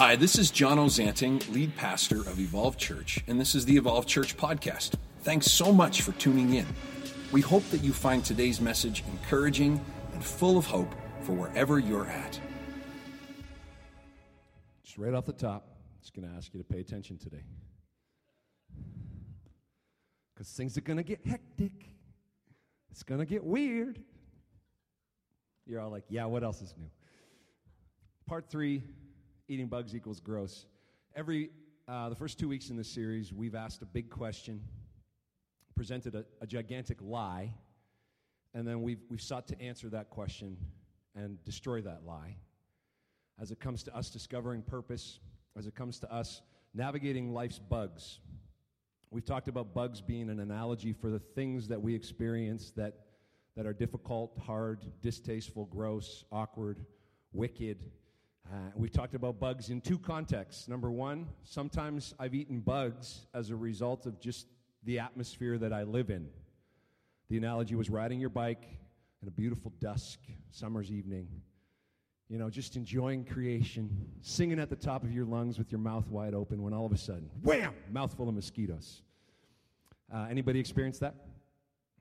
Hi, this is Jono Ozanting, lead pastor of Evolve Church, and this is the Evolve Church podcast. Thanks so much for tuning in. We hope that you find today's message encouraging and full of hope for wherever you're at. Just right off the top, I'm just going to ask you to pay attention today, because things are going to get hectic. It's going to get weird. You're all like, yeah, what else is new? Part 3, eating bugs equals gross. The first 2 weeks in this series, we've asked a big question, presented a gigantic lie, and then we've sought to answer that question and destroy that lie. As it comes to us discovering purpose, as it comes to us navigating life's bugs, we've talked about bugs being an analogy for the things that we experience that are difficult, hard, distasteful, gross, awkward, wicked. We've talked about bugs in two contexts. Number one, sometimes I've eaten bugs as a result of just the atmosphere that I live in. The analogy was riding your bike in a beautiful dusk, summer's evening, you know, just enjoying creation, singing at the top of your lungs with your mouth wide open when all of a sudden, wham, mouthful of mosquitoes. Anybody experience that?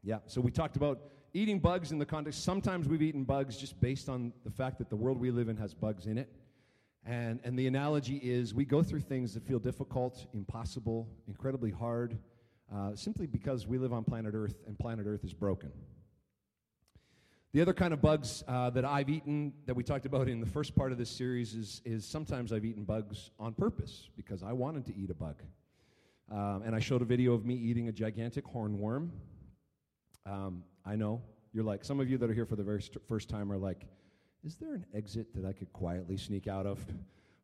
Yeah, so we talked about eating bugs in the context. Sometimes we've eaten bugs just based on the fact that the world we live in has bugs in it. And the analogy is we go through things that feel difficult, impossible, incredibly hard, simply because we live on planet Earth, and planet Earth is broken. The other kind of bugs that I've eaten that we talked about in the first part of this series is sometimes I've eaten bugs on purpose because I wanted to eat a bug. And I showed a video of me eating a gigantic hornworm. I know, you're like, some of you that are here for the very first time are like, is there an exit that I could quietly sneak out of?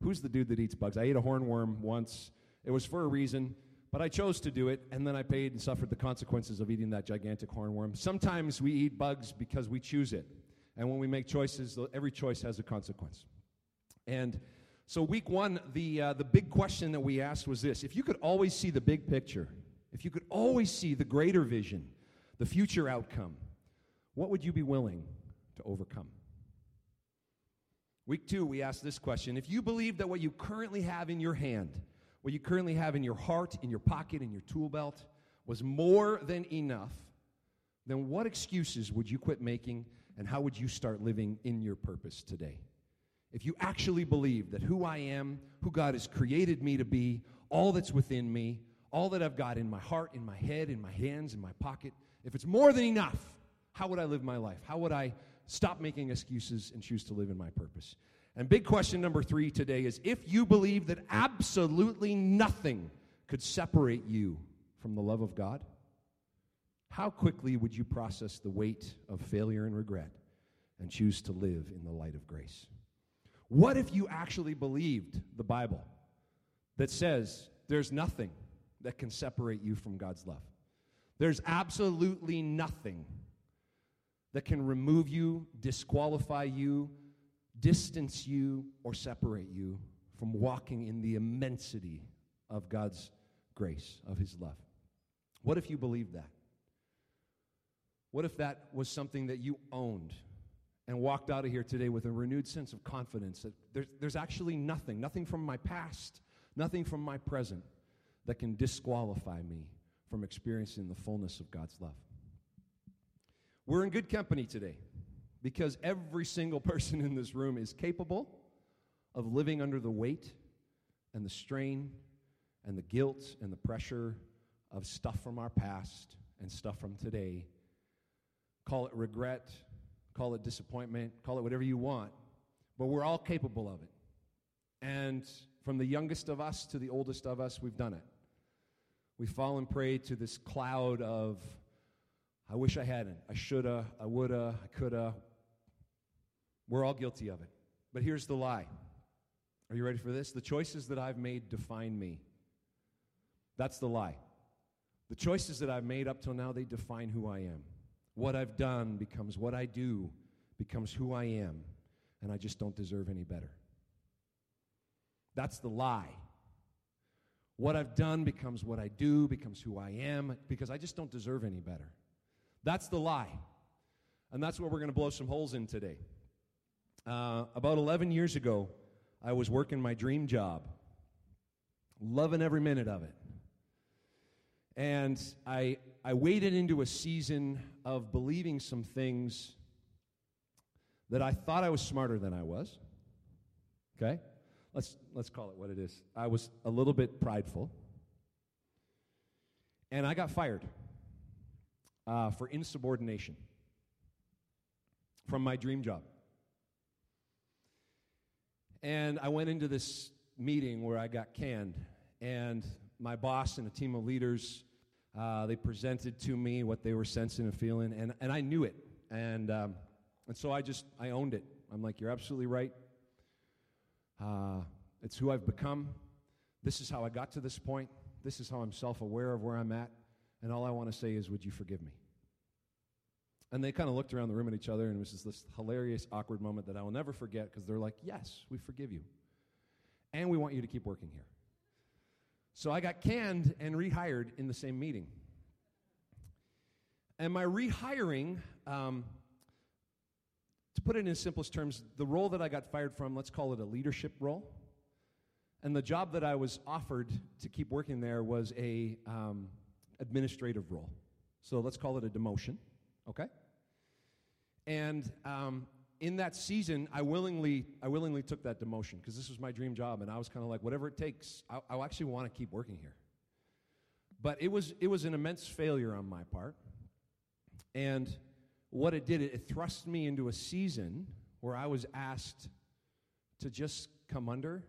Who's the dude that eats bugs? I ate a hornworm once. It was for a reason, but I chose to do it, and then I paid and suffered the consequences of eating that gigantic hornworm. Sometimes we eat bugs because we choose it, and when we make choices, every choice has a consequence. And so week one, the big question that we asked was this: if you could always see the big picture, if you could always see the greater vision, the future outcome, what would you be willing to overcome? Week two, we asked this question: if you believe that what you currently have in your hand, what you currently have in your heart, in your pocket, in your tool belt, was more than enough, then what excuses would you quit making, and how would you start living in your purpose today? If you actually believe that who I am, who God has created me to be, all that's within me, all that I've got in my heart, in my head, in my hands, in my pocket, if it's more than enough, how would I live my life? How would I stop making excuses and choose to live in my purpose? And big question number 3 today is, if you believe that absolutely nothing could separate you from the love of God, how quickly would you process the weight of failure and regret and choose to live in the light of grace? What if you actually believed the Bible that says there's nothing that can separate you from God's love? There's absolutely nothing that can remove you, disqualify you, distance you, or separate you from walking in the immensity of God's grace, of His love. What if you believed that? What if that was something that you owned and walked out of here today with a renewed sense of confidence that there's actually nothing from my past, nothing from my present that can disqualify me from experiencing the fullness of God's love? We're in good company today because every single person in this room is capable of living under the weight and the strain and the guilt and the pressure of stuff from our past and stuff from today. Call it regret, call it disappointment, call it whatever you want, but we're all capable of it. And from the youngest of us to the oldest of us, we've done it. We've fallen prey to this cloud of, I wish I hadn't, I shoulda, I woulda, I coulda. We're all guilty of it. But here's the lie. Are you ready for this? The choices that I've made define me. That's the lie. The choices that I've made up till now, they define who I am. What I've done becomes what I do, becomes who I am, and I just don't deserve any better. That's the lie. What I've done becomes what I do, becomes who I am, because I just don't deserve any better. That's the lie. And that's what we're going to blow some holes in today. About 11 years ago, I was working my dream job, loving every minute of it. And I waded into a season of believing some things that I thought I was smarter than I was. Okay? Let's call it what it is. I was a little bit prideful. And I got fired for insubordination from my dream job. And I went into this meeting where I got canned, and my boss and a team of leaders, they presented to me what they were sensing and feeling, and I knew it. And so I owned it. I'm like, you're absolutely right. It's who I've become. This is how I got to this point. This is how I'm self-aware of where I'm at. And all I want to say is, would you forgive me? And they kind of looked around the room at each other, and it was just this hilarious, awkward moment that I will never forget, because they're like, yes, we forgive you. And we want you to keep working here. So I got canned and rehired in the same meeting. And my rehiring, to put it in simplest terms, the role that I got fired from, let's call it a leadership role. And the job that I was offered to keep working there was a administrative role. So let's call it a demotion, okay? And in that season, I willingly took that demotion, because this was my dream job, and I was kind of like, whatever it takes, I actually want to keep working here. But it was an immense failure on my part, and what it did, it thrust me into a season where I was asked to just come under,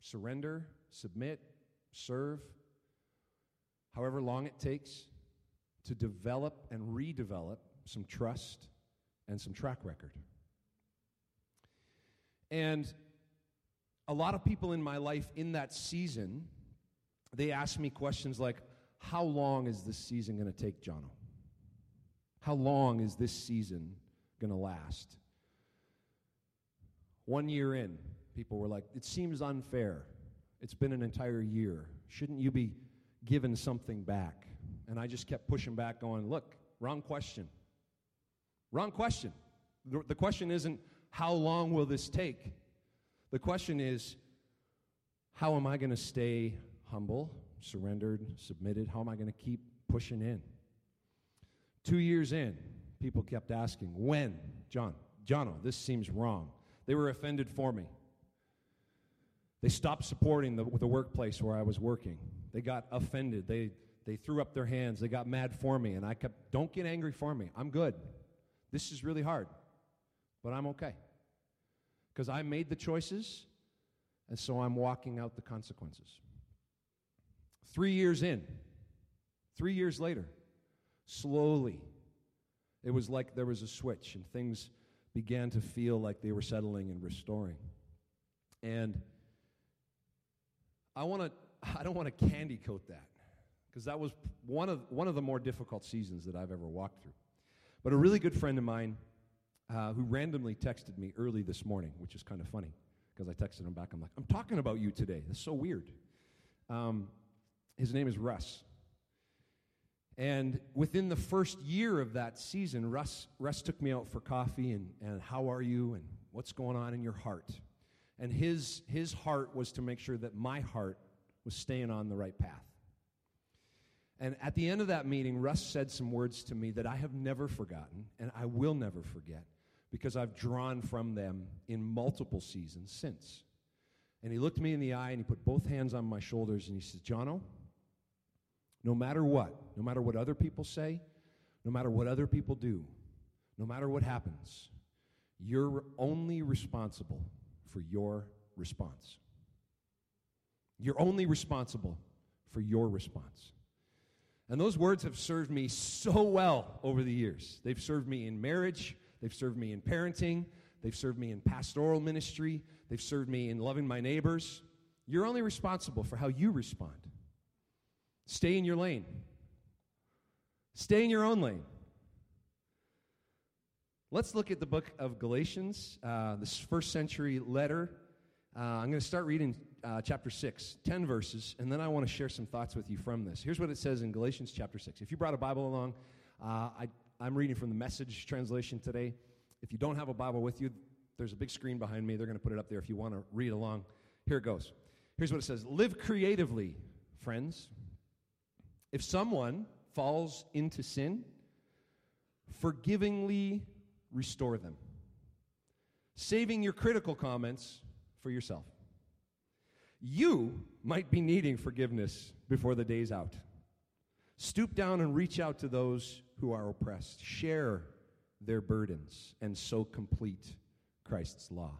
surrender, submit, serve, however long it takes to develop and redevelop some trust and some track record. And a lot of people in my life in that season, they asked me questions like, how long is this season going to take, Jono? How long is this season going to last? 1 year in, people were like, it seems unfair. It's been an entire year. Shouldn't you be given something back? And I just kept pushing back, going, look, wrong question. Wrong question. The question isn't, how long will this take? The question is, how am I going to stay humble, surrendered, submitted? How am I going to keep pushing in? 2 years in, people kept asking, when? Jono, this seems wrong. They were offended for me. They stopped supporting the workplace where I was working. They got offended. They threw up their hands. They got mad for me, and I kept, don't get angry for me. I'm good. This is really hard, but I'm okay, because I made the choices, and so I'm walking out the consequences. 3 years in, 3 years later, slowly, it was like there was a switch, and things began to feel like they were settling and restoring. And I don't want to candy coat that, because that was one of the more difficult seasons that I've ever walked through. But a really good friend of mine who randomly texted me early this morning, which is kind of funny, because I texted him back. I'm like, I'm talking about you today. That's so weird. His name is Russ. And within the first year of that season, Russ took me out for coffee, and how are you, and what's going on in your heart? And his heart was to make sure that my heart was staying on the right path. And at the end of that meeting, Russ said some words to me that I have never forgotten, and I will never forget, because I've drawn from them in multiple seasons since. And he looked me in the eye, and he put both hands on my shoulders, and he said, Jono, no matter what other people say, no matter what other people do, no matter what happens, you're only responsible for your response. You're only responsible for your response. And those words have served me so well over the years. They've served me in marriage. They've served me in parenting. They've served me in pastoral ministry. They've served me in loving my neighbors. You're only responsible for how you respond. Stay in your lane. Stay in your own lane. Let's look at the book of Galatians, this first century letter. I'm going to start reading chapter 6, 10 verses, and then I want to share some thoughts with you from this. Here's what it says in Galatians chapter 6. If you brought a Bible along, I'm reading from the Message translation today. If you don't have a Bible with you, There's a big screen behind me. They're going to put it up there if you want to read along. Here it goes. Here's what it says. Live creatively, friends. If someone falls into sin, forgivingly restore them, saving your critical comments for yourself. You might be needing forgiveness before the day's out. Stoop down and reach out to those who are oppressed. Share their burdens and so complete Christ's law.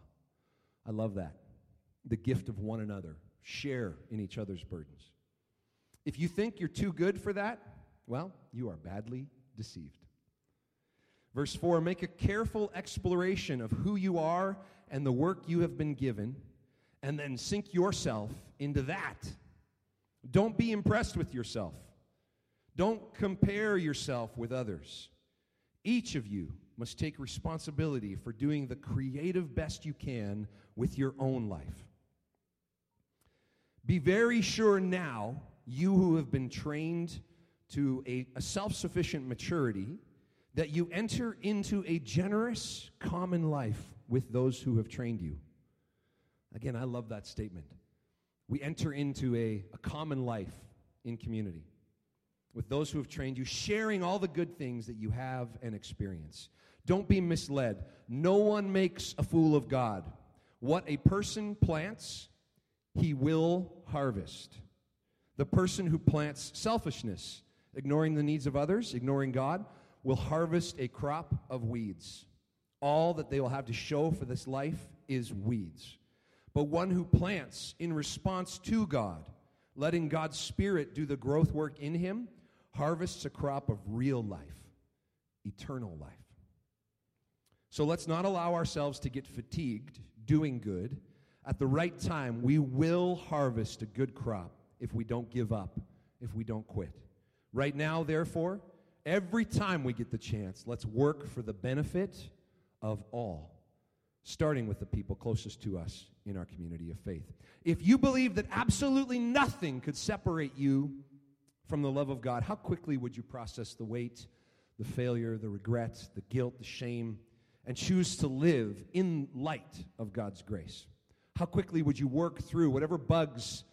I love that. The gift of one another. Share in each other's burdens. If you think you're too good for that, well, you are badly deceived. Verse 4, make a careful exploration of who you are and the work you have been given, and then sink yourself into that. Don't be impressed with yourself. Don't compare yourself with others. Each of you must take responsibility for doing the creative best you can with your own life. Be very sure now, you who have been trained to a self-sufficient maturity, that you enter into a generous common life with those who have trained you. Again, I love that statement. We enter into a common life in community with those who have trained you, sharing all the good things that you have and experience. Don't be misled. No one makes a fool of God. What a person plants, he will harvest. The person who plants selfishness, ignoring the needs of others, ignoring God, will harvest a crop of weeds. All that they will have to show for this life is weeds. But one who plants in response to God, letting God's Spirit do the growth work in him, harvests a crop of real life, eternal life. So let's not allow ourselves to get fatigued doing good. At the right time, we will harvest a good crop if we don't give up, if we don't quit. Right now, therefore, every time we get the chance, let's work for the benefit of all, starting with the people closest to us in our community of faith. If you believe that absolutely nothing could separate you from the love of God, how quickly would you process the weight, the failure, the regret, the guilt, the shame, and choose to live in light of God's grace? How quickly would you work through whatever bugs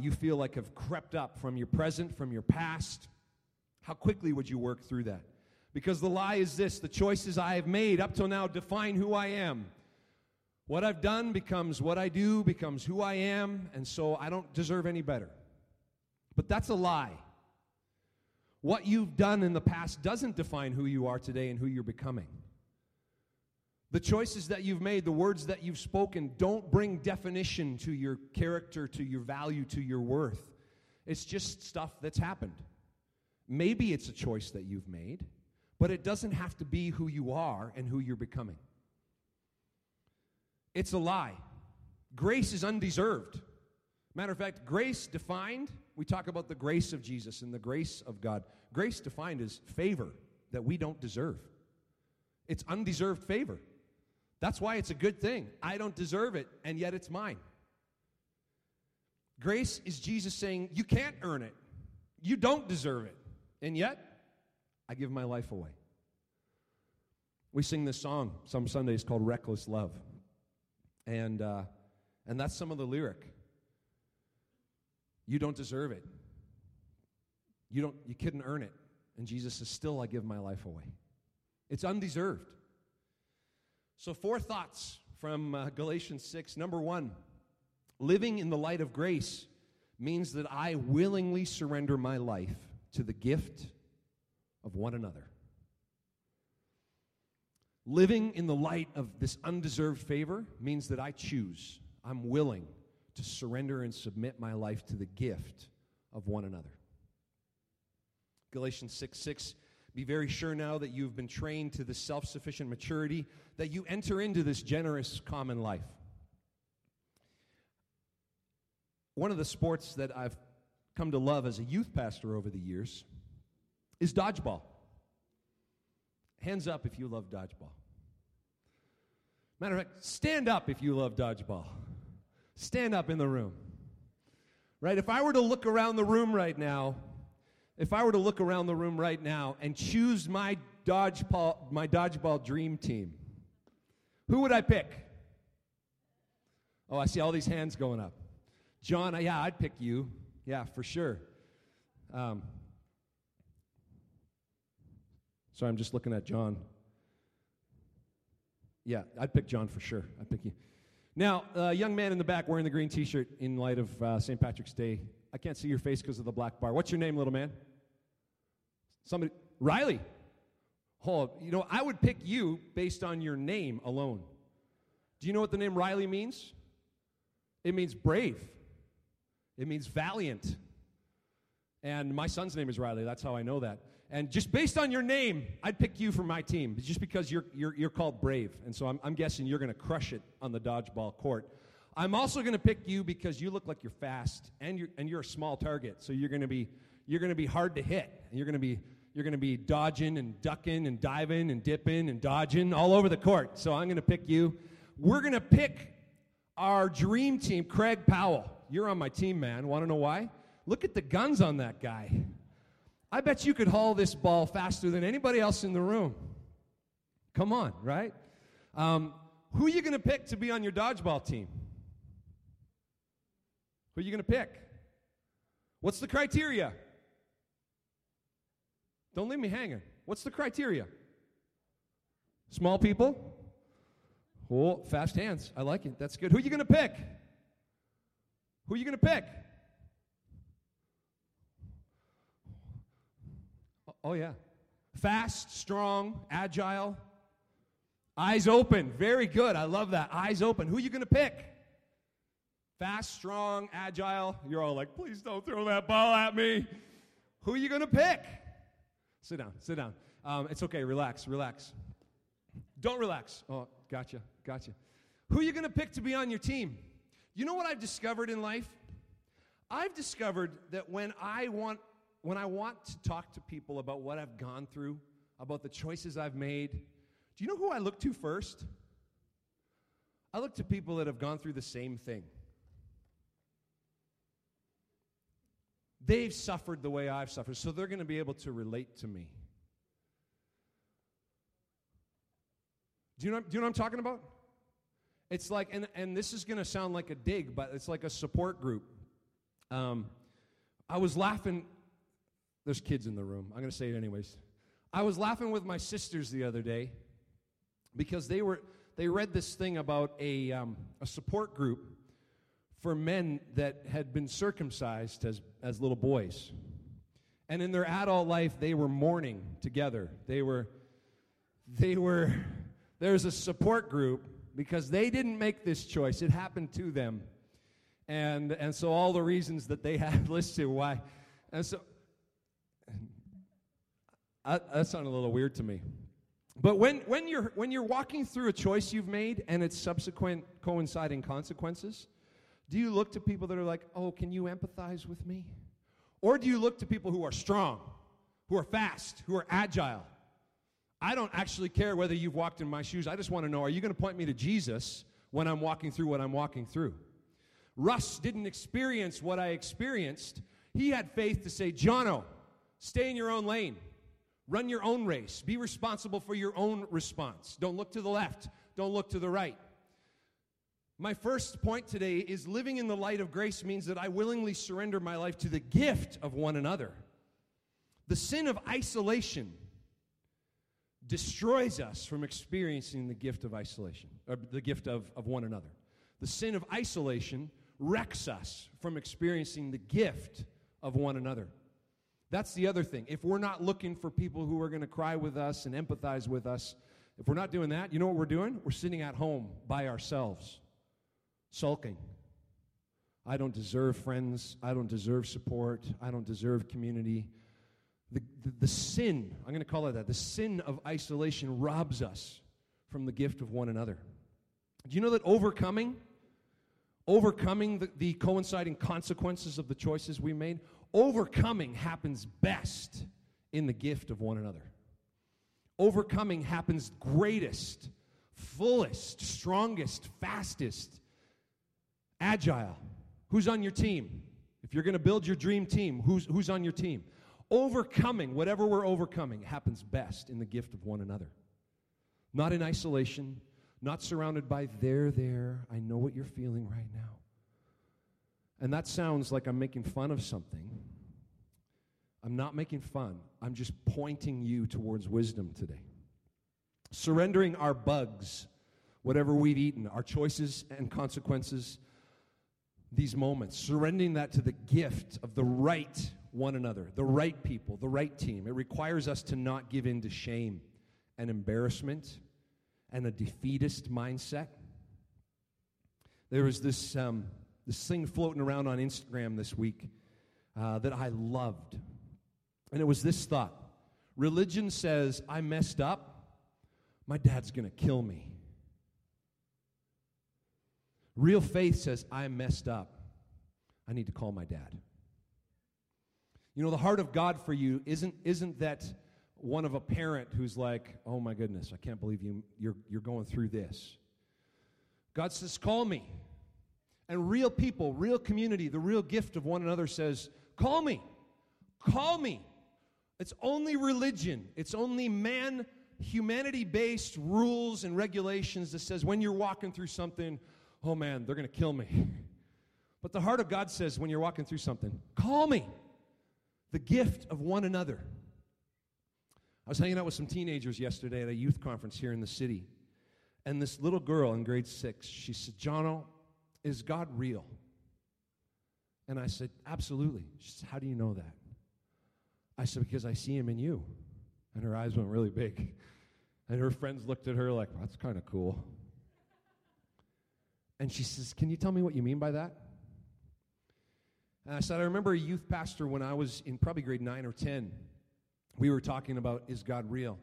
you feel like have crept up from your present, from your past? How quickly would you work through that? Because the lie is this: the choices I have made up till now define who I am. What I've done becomes what I do, becomes who I am, and so I don't deserve any better. But that's a lie. What you've done in the past doesn't define who you are today and who you're becoming. The choices that you've made, the words that you've spoken, don't bring definition to your character, to your value, to your worth. It's just stuff that's happened. Maybe it's a choice that you've made, but it doesn't have to be who you are and who you're becoming. It's a lie. Grace is undeserved. Matter of fact, grace defined, we talk about the grace of Jesus and the grace of God. Grace defined is favor that we don't deserve. It's undeserved favor. That's why it's a good thing. I don't deserve it, and yet it's mine. Grace is Jesus saying, you can't earn it. You don't deserve it, and yet I give my life away. We sing this song some Sundays called Reckless Love. And that's some of the lyric. You don't deserve it. You couldn't earn it. And Jesus says, still I give my life away. It's undeserved. So 4 thoughts from Galatians 6. Number 1, living in the light of grace means that I willingly surrender my life to the gift of one another. Living in the light of this undeserved favor means that I choose, I'm willing to surrender and submit my life to the gift of one another. Galatians 6:6, be very sure now that you've been trained to this self-sufficient maturity, that you enter into this generous common life. One of the sports that I've come to love as a youth pastor over the years is dodgeball. Hands up if you love dodgeball. Matter of fact, stand up if you love dodgeball. Stand up in the room. Right? If I were to look around the room right now, and choose my dodgeball dream team, Who would I pick? Oh, I see all these hands going up. John, yeah, I'd pick you. Yeah, for sure. Sorry, I'm just looking at John. Yeah, I'd pick John for sure. I'd pick you. Now, young man in the back wearing the green T-shirt in light of St. Patrick's Day. I can't see your face because of the black bar. What's your name, little man? Somebody, Riley. Oh, you know, I would pick you based on your name alone. Do you know what the name Riley means? It means brave. It means valiant. And my son's name is Riley. That's how I know that. And just based on your name, I'd pick you for my team, just because you're called brave. And so I'm guessing you're going to crush it on the dodgeball court. I'm also going to pick you because you look like you're fast and you're a small target. So you're going to be hard to hit. And you're going to be dodging and ducking and diving and dipping and dodging all over the court. So I'm going to pick you. We're going to pick our dream team, Craig Powell. You're on my team, man. Want to know why? Look at the guns on that guy. I bet you could haul this ball faster than anybody else in the room. Come on, right? Who are you going to pick to be on your dodgeball team? Who are you going to pick? What's the criteria? Don't leave me hanging. What's the criteria? Small people? Oh, fast hands. I like it. That's good. Who are you going to pick? Who are you going to pick? Oh, yeah. Fast, strong, agile. Eyes open. Very good. I love that. Eyes open. Who are you going to pick? Fast, strong, agile. You're all like, please don't throw that ball at me. Who are you going to pick? Sit down. Sit down. It's okay. Relax. Relax. Don't relax. Oh, gotcha. Gotcha. Who are you going to pick to be on your team? You know what I've discovered in life? I've discovered that when I want to talk to people about what I've gone through, about the choices I've made, do you know who I look to first? I look to people that have gone through the same thing. They've suffered the way I've suffered, so they're going to be able to relate to me. Do you know what I'm talking about? It's like, and this is going to sound like a dig, but it's like a support group. I was laughing. There's kids in the room. I'm going to say it anyways. I was laughing with my sisters the other day because they read this thing about a support group for men that had been circumcised as little boys. And in their adult life, they were mourning together. There's a support group because they didn't make this choice. It happened to them. And so all the reasons that they had listed why. And so that sounded a little weird to me. But when you're walking through a choice you've made and its subsequent coinciding consequences, do you look to people that are like, oh, can you empathize with me? Or do you look to people who are strong, who are fast, who are agile? I don't actually care whether you've walked in my shoes. I just want to know, are you going to point me to Jesus when I'm walking through what I'm walking through? Russ didn't experience what I experienced. He had faith to say, Jono, stay in your own lane. Run your own race. Be responsible for your own response. Don't look to the left. Don't look to the right. My first point today is living in the light of grace means that I willingly surrender my life to the gift of one another. The sin of isolation destroys us from experiencing the gift of isolation, or the gift of one another. The sin of isolation wrecks us from experiencing the gift of one another. That's the other thing. If we're not looking for people who are going to cry with us and empathize with us, if we're not doing that, you know what we're doing? We're sitting at home by ourselves, sulking. I don't deserve friends. I don't deserve support. I don't deserve community. The sin, I'm going to call it that, the sin of isolation robs us from the gift of one another. Do you know that overcoming the coinciding consequences of the choices we made, overcoming happens best in the gift of one another. Overcoming happens greatest, fullest, strongest, fastest, agile. Who's on your team? If you're going to build your dream team, who's on your team? Overcoming, whatever we're overcoming, happens best in the gift of one another. Not in isolation, Not surrounded by there, I know what you're feeling right now. And that sounds like I'm making fun of something. I'm not making fun. I'm just pointing you towards wisdom today. Surrendering our bugs, whatever we've eaten, our choices and consequences, these moments, surrendering that to the gift of the right one another, the right people, the right team. It requires us to not give in to shame and embarrassment and a defeatist mindset. There was this thing floating around on Instagram this week that I loved. And it was this thought. Religion says, I messed up, my dad's going to kill me. Real faith says, I messed up, I need to call my dad. You know, the heart of God for you isn't that one of a parent who's like, oh my goodness, I can't believe you're going through this. God says, call me. And real people, real community, the real gift of one another says, call me. Call me. It's only religion. It's only man, humanity-based rules and regulations that says when you're walking through something, oh man, they're going to kill me. But the heart of God says when you're walking through something, call me. The gift of one another. I was hanging out with some teenagers yesterday at a youth conference here in the city. And this little girl in grade 6, she said, Jono, is God real? And I said, absolutely. She said, how do you know that? I said, because I see him in you. And her eyes went really big. And her friends looked at her like, well, that's kind of cool. And she says, can you tell me what you mean by that? And I said, I remember a youth pastor when I was in probably grade 9 or 10. We were talking about, is God real?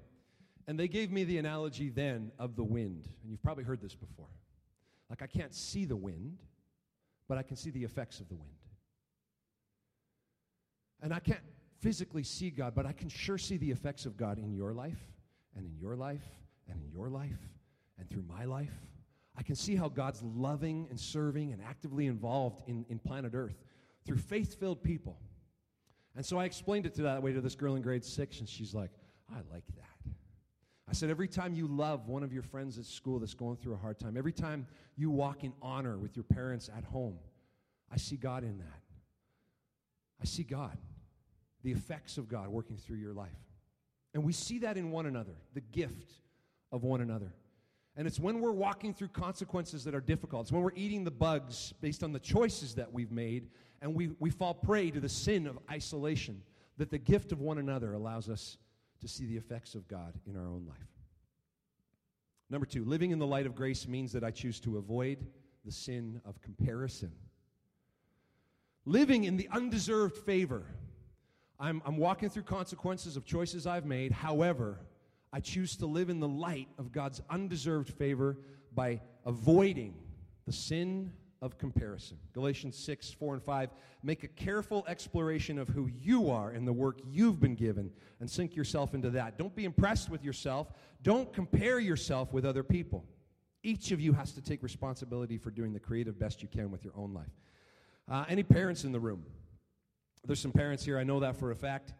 And they gave me the analogy then of the wind. And you've probably heard this before. Like, I can't see the wind, but I can see the effects of the wind. And I can't physically see God, but I can sure see the effects of God in your life, and in your life, and in your life, and through my life. I can see how God's loving and serving and actively involved in planet Earth through faith-filled people. And so I explained it to this girl in grade 6, and she's like, I like that. I said, every time you love one of your friends at school that's going through a hard time, every time you walk in honor with your parents at home, I see God in that. I see God, the effects of God working through your life. And we see that in one another, the gift of one another. And it's when we're walking through consequences that are difficult. It's when we're eating the bugs based on the choices that we've made, and we fall prey to the sin of isolation, that the gift of one another allows us to see the effects of God in our own life. Number 2, living in the light of grace means that I choose to avoid the sin of comparison. Living in the undeserved favor. I'm walking through consequences of choices I've made. However, I choose to live in the light of God's undeserved favor by avoiding the sin of comparison. Galatians 6:4-5, make a careful exploration of who you are and the work you've been given and sink yourself into that. Don't be impressed with yourself. Don't compare yourself with other people. Each of you has to take responsibility for doing the creative best you can with your own life. Any parents in the room? There's some parents here. I know that for a fact.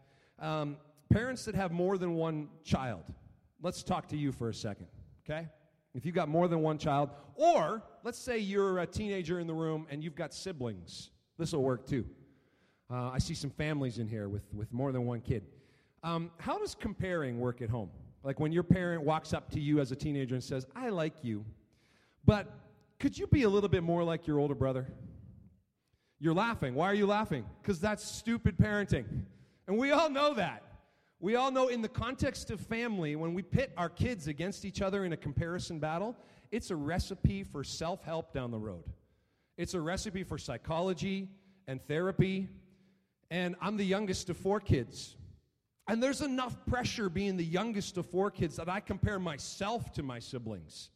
Parents that have more than one child. Let's talk to you for a second, okay? If you've got more than one child, or let's say you're a teenager in the room and you've got siblings. This will work too. I see some families in here with more than one kid. How does comparing work at home? Like when your parent walks up to you as a teenager and says, I like you, but could you be a little bit more like your older brother? You're laughing. Why are you laughing? Because that's stupid parenting. And we all know that. We all know in the context of family, when we pit our kids against each other in a comparison battle, it's a recipe for self-help down the road. It's a recipe for psychology and therapy. And I'm the youngest of 4 kids. And there's enough pressure being the youngest of 4 kids that I compare myself to my siblings.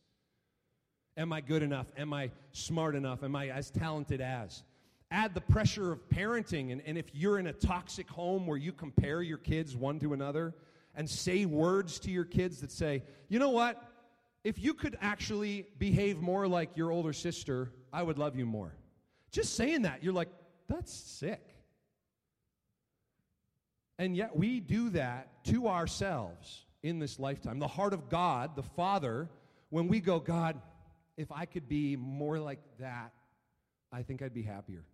Am I good enough? Am I smart enough? Am I as talented as? Add the pressure of parenting, and if you're in a toxic home where you compare your kids one to another and say words to your kids that say, you know what, if you could actually behave more like your older sister, I would love you more. Just saying that, you're like, that's sick. And yet we do that to ourselves in this lifetime. The heart of God, the Father, when we go, God, if I could be more like that, I think I'd be happier.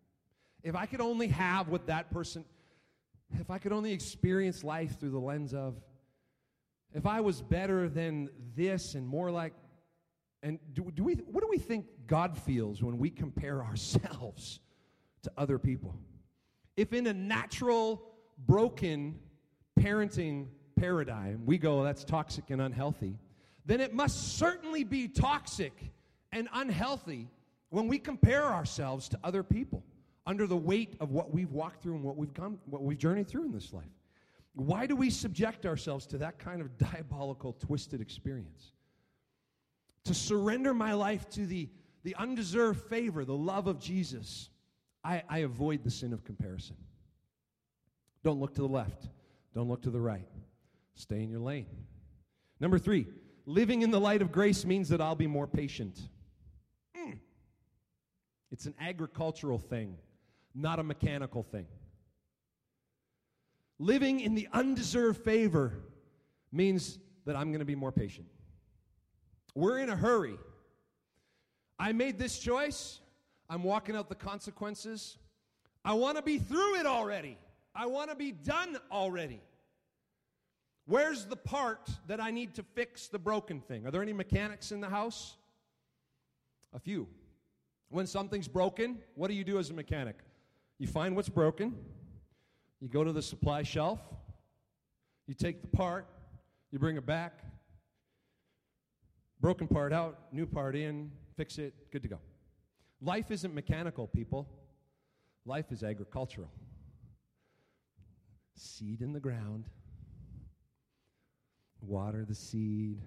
If I could only have what that person, if I could only experience life through the lens of, if I was better than this and more like, and do we? What do we think God feels when we compare ourselves to other people? If in a natural, broken parenting paradigm, we go, that's toxic and unhealthy, then it must certainly be toxic and unhealthy when we compare ourselves to other people under the weight of what we've walked through and what we've journeyed through in this life. Why do we subject ourselves to that kind of diabolical, twisted experience? To surrender my life to the undeserved favor, the love of Jesus, I avoid the sin of comparison. Don't look to the left. Don't look to the right. Stay in your lane. Number 3, living in the light of grace means that I'll be more patient. It's an agricultural thing, not a mechanical thing. Living in the undeserved favor means that I'm going to be more patient. We're in a hurry. I made this choice. I'm walking out the consequences. I want to be through it already. I want to be done already. Where's the part that I need to fix the broken thing? Are there any mechanics in the house? A few. When something's broken, what do you do as a mechanic? You find what's broken. You go to the supply shelf. You take the part. You bring it back. Broken part out, new part in, fix it, good to go. Life isn't mechanical, people. Life is agricultural. Seed in the ground. Water the seed.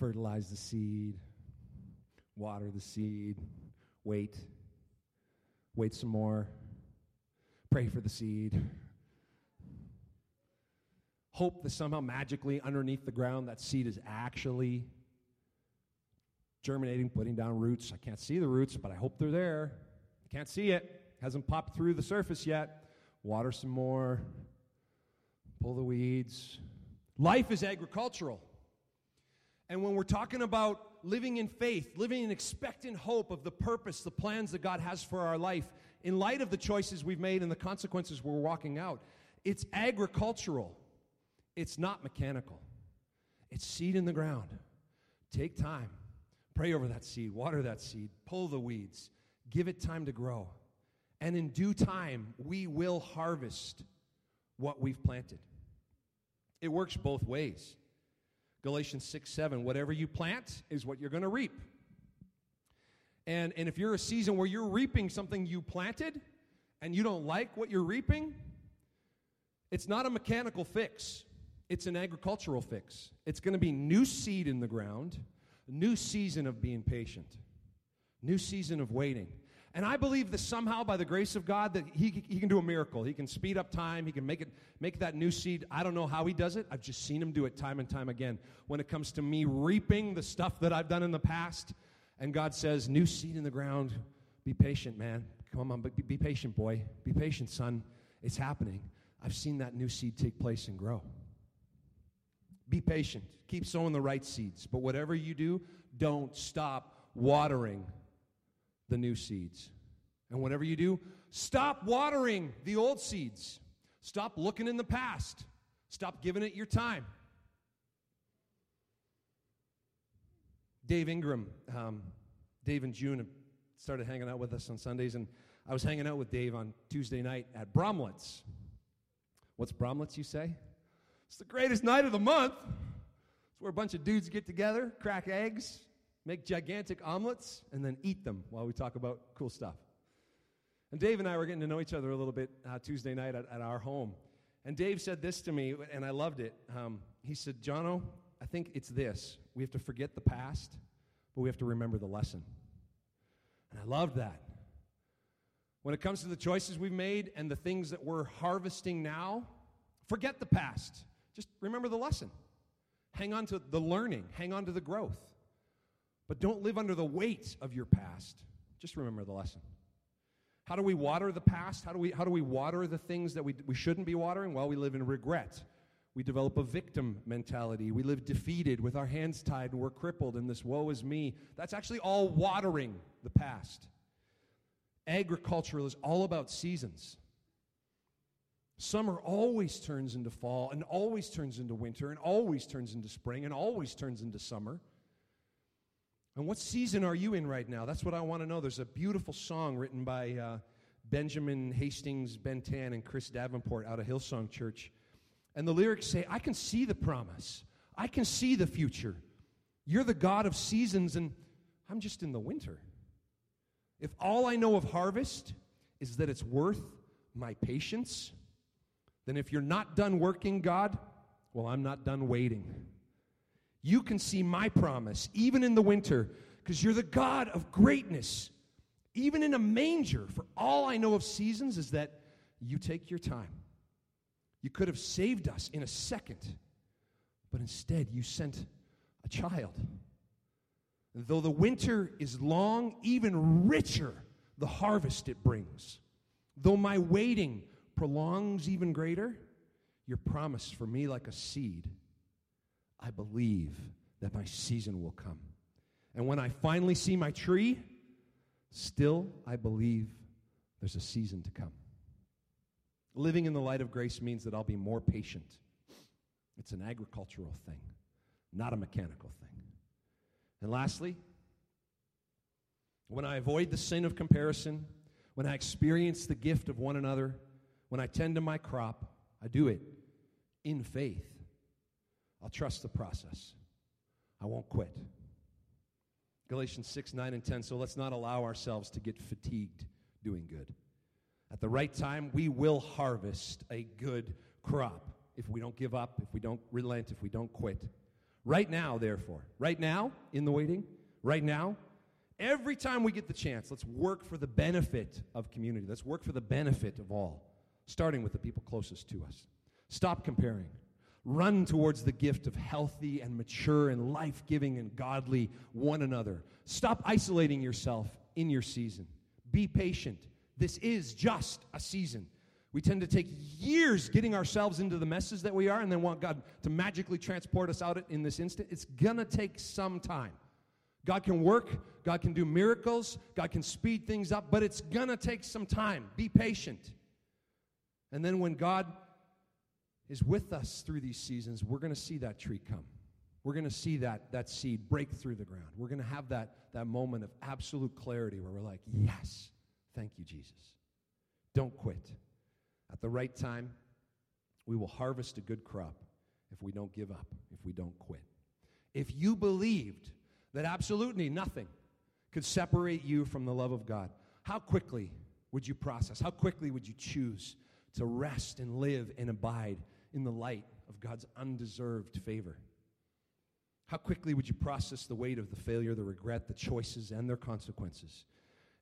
Fertilize the seed. Water the seed. Wait. Wait some more. Pray for the seed. Hope that somehow magically underneath the ground that seed is actually germinating, putting down roots. I can't see the roots, but I hope they're there. I can't see it. Hasn't popped through the surface yet. Water some more. Pull the weeds. Life is agricultural. And when we're talking about living in faith, living in expectant hope of the purpose, the plans that God has for our life, in light of the choices we've made and the consequences we're walking out, it's agricultural. It's not mechanical. It's seed in the ground. Take time. Pray over that seed. Water that seed. Pull the weeds. Give it time to grow. And in due time, we will harvest what we've planted. It works both ways. Galatians 6:7, whatever you plant is what you're going to reap. And if you're a season where you're reaping something you planted and you don't like what you're reaping, it's not a mechanical fix. It's an agricultural fix. It's going to be new seed in the ground, new season of being patient, new season of waiting. And I believe that somehow by the grace of God that he can do a miracle. He can speed up time. He can make that new seed. I don't know how he does it. I've just seen him do it time and time again when it comes to me reaping the stuff that I've done in the past. And God says, new seed in the ground. Be patient, man. Come on, be patient, boy. Be patient, son. It's happening. I've seen that new seed take place and grow. Be patient. Keep sowing the right seeds. But whatever you do, don't stop watering the new seeds. And whatever you do, stop watering the old seeds. Stop looking in the past. Stop giving it your time. Dave Ingram, Dave and June started hanging out with us on Sundays, and I was hanging out with Dave on Tuesday night at Bromlets. What's Bromlets, you say? It's the greatest night of the month. It's where a bunch of dudes get together, crack eggs, make gigantic omelets, and then eat them while we talk about cool stuff. And Dave and I were getting to know each other a little bit Tuesday night at our home. And Dave said this to me, and I loved it. He said, Jono, I think it's this. We have to forget the past, but we have to remember the lesson. And I loved that. When it comes to the choices we've made and the things that we're harvesting now, forget the past. Just remember the lesson. Hang on to the learning. Hang on to the growth. But don't live under the weight of your past. Just remember the lesson. How do we water the past? How do we water the things that we shouldn't be watering? Well, we live in regret. We develop a victim mentality. We live defeated with our hands tied and we're crippled and this woe is me. That's actually all watering the past. Agricultural is all about seasons. Summer always turns into fall and always turns into winter and always turns into spring and always turns into summer. And what season are you in right now? That's what I want to know. There's a beautiful song written by Benjamin Hastings, Ben Tan, and Chris Davenport out of Hillsong Church. And the lyrics say, I can see the promise. I can see the future. You're the God of seasons, and I'm just in the winter. If all I know of harvest is that it's worth my patience, then if you're not done working, God, well, I'm not done waiting. You can see my promise, even in the winter, because you're the God of greatness. Even in a manger, for all I know of seasons is that you take your time. You could have saved us in a second, but instead you sent a child. And though the winter is long, even richer the harvest it brings. Though my waiting prolongs even greater, your promise for me like a seed, I believe that my season will come. And when I finally see my tree, still I believe there's a season to come. Living in the light of grace means that I'll be more patient. It's an agricultural thing, not a mechanical thing. And lastly, when I avoid the sin of comparison, when I experience the gift of one another, when I tend to my crop, I do it in faith. I'll trust the process. I won't quit. Galatians 6, 9, and 10, so let's not allow ourselves to get fatigued doing good. At the right time, we will harvest a good crop if we don't give up, if we don't relent, if we don't quit. Right now, therefore, right now, in the waiting, right now, every time we get the chance, let's work for the benefit of community. Let's work for the benefit of all, starting with the people closest to us. Stop comparing. Run towards the gift of healthy and mature and life-giving and godly one another. Stop isolating yourself in your season. Be patient. This is just a season. We tend to take years getting ourselves into the messes that we are and then want God to magically transport us out in this instant. It's going to take some time. God can work. God can do miracles. God can speed things up, but it's going to take some time. Be patient. And then when God is with us through these seasons, we're going to see that tree come. We're going to see that seed break through the ground. We're going to have that moment of absolute clarity where we're like, yes, thank you, Jesus. Don't quit. At the right time, we will harvest a good crop if we don't give up, if we don't quit. If you believed that absolutely nothing could separate you from the love of God, how quickly would you process? How quickly would you choose to rest and live and abide in the light of God's undeserved favor? How quickly would you process the weight of the failure, the regret, the choices, and their consequences,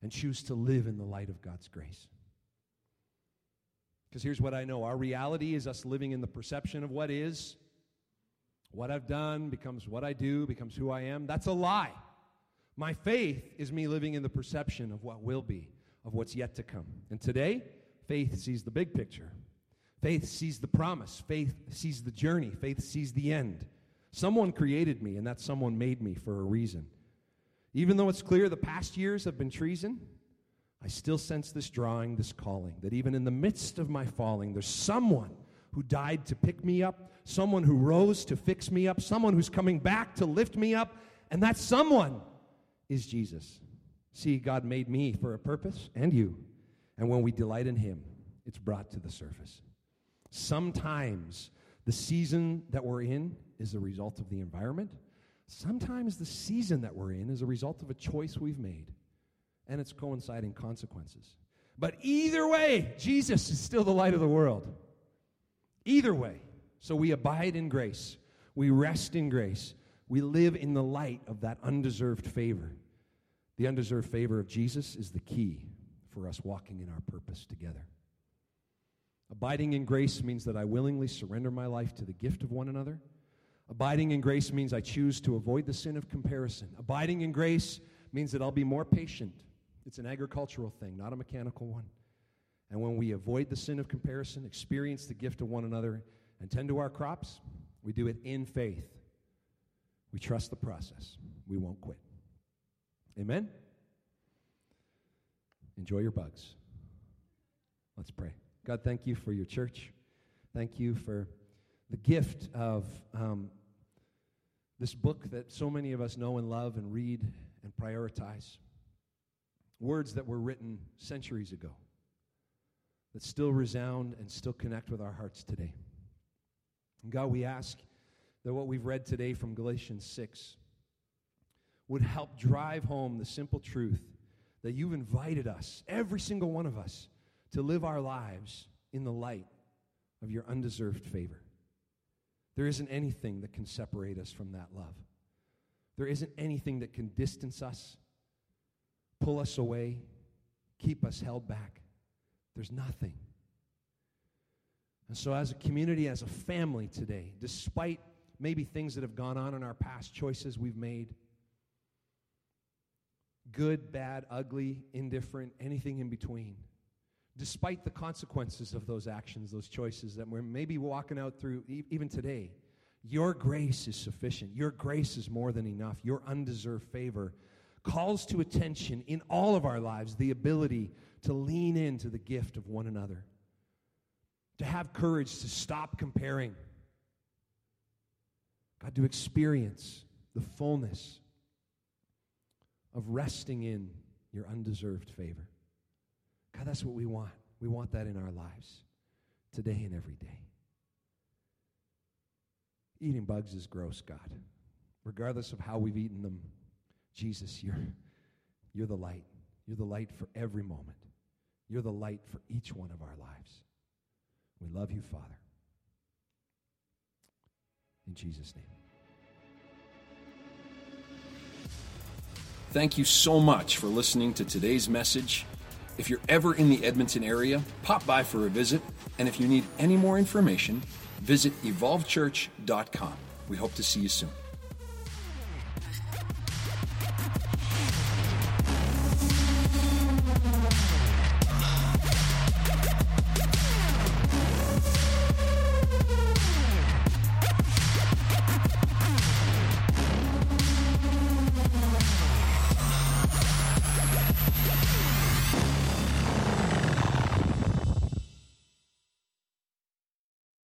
and choose to live in the light of God's grace? Because here's what I know. Our reality is us living in the perception of what is. What I've done becomes what I do, becomes who I am. That's a lie. My faith is me living in the perception of what will be, of what's yet to come. And today, faith sees the big picture. Faith sees the promise. Faith sees the journey. Faith sees the end. Someone created me, and that someone made me for a reason. Even though it's clear the past years have been treason, I still sense this drawing, this calling, that even in the midst of my falling, there's someone who died to pick me up, someone who rose to fix me up, someone who's coming back to lift me up, and that someone is Jesus. See, God made me for a purpose, and you. And when we delight in him, it's brought to the surface. Sometimes the season that we're in is a result of the environment. Sometimes the season that we're in is a result of a choice we've made and its coinciding consequences. But either way, Jesus is still the light of the world. Either way. So we abide in grace. We rest in grace. We live in the light of that undeserved favor. The undeserved favor of Jesus is the key for us walking in our purpose together. Abiding in grace means that I willingly surrender my life to the gift of one another. Abiding in grace means I choose to avoid the sin of comparison. Abiding in grace means that I'll be more patient. It's an agricultural thing, not a mechanical one. And when we avoid the sin of comparison, experience the gift of one another, and tend to our crops, we do it in faith. We trust the process. We won't quit. Amen? Enjoy your bugs. Let's pray. God, thank you for your church. Thank you for the gift of this book that so many of us know and love and read and prioritize. Words that were written centuries ago that still resound and still connect with our hearts today. And God, we ask that what we've read today from Galatians 6 would help drive home the simple truth that you've invited us, every single one of us, to live our lives in the light of your undeserved favor. There isn't anything that can separate us from that love. There isn't anything that can distance us, pull us away, keep us held back. There's nothing. And so as a community, as a family today, despite maybe things that have gone on in our past, choices we've made, good, bad, ugly, indifferent, anything in between, despite the consequences of those actions, those choices that we're maybe walking out through even today, your grace is sufficient. Your grace is more than enough. Your undeserved favor calls to attention in all of our lives the ability to lean into the gift of one another, to have courage to stop comparing, God, to experience the fullness of resting in your undeserved favor. God, that's what we want. We want that in our lives, today and every day. Eating bugs is gross, God. Regardless of how we've eaten them, Jesus, you're the light. You're the light for every moment. You're the light for each one of our lives. We love you, Father. In Jesus' name. Thank you so much for listening to today's message. If you're ever in the Edmonton area, pop by for a visit. And if you need any more information, visit evolvechurch.com. We hope to see you soon.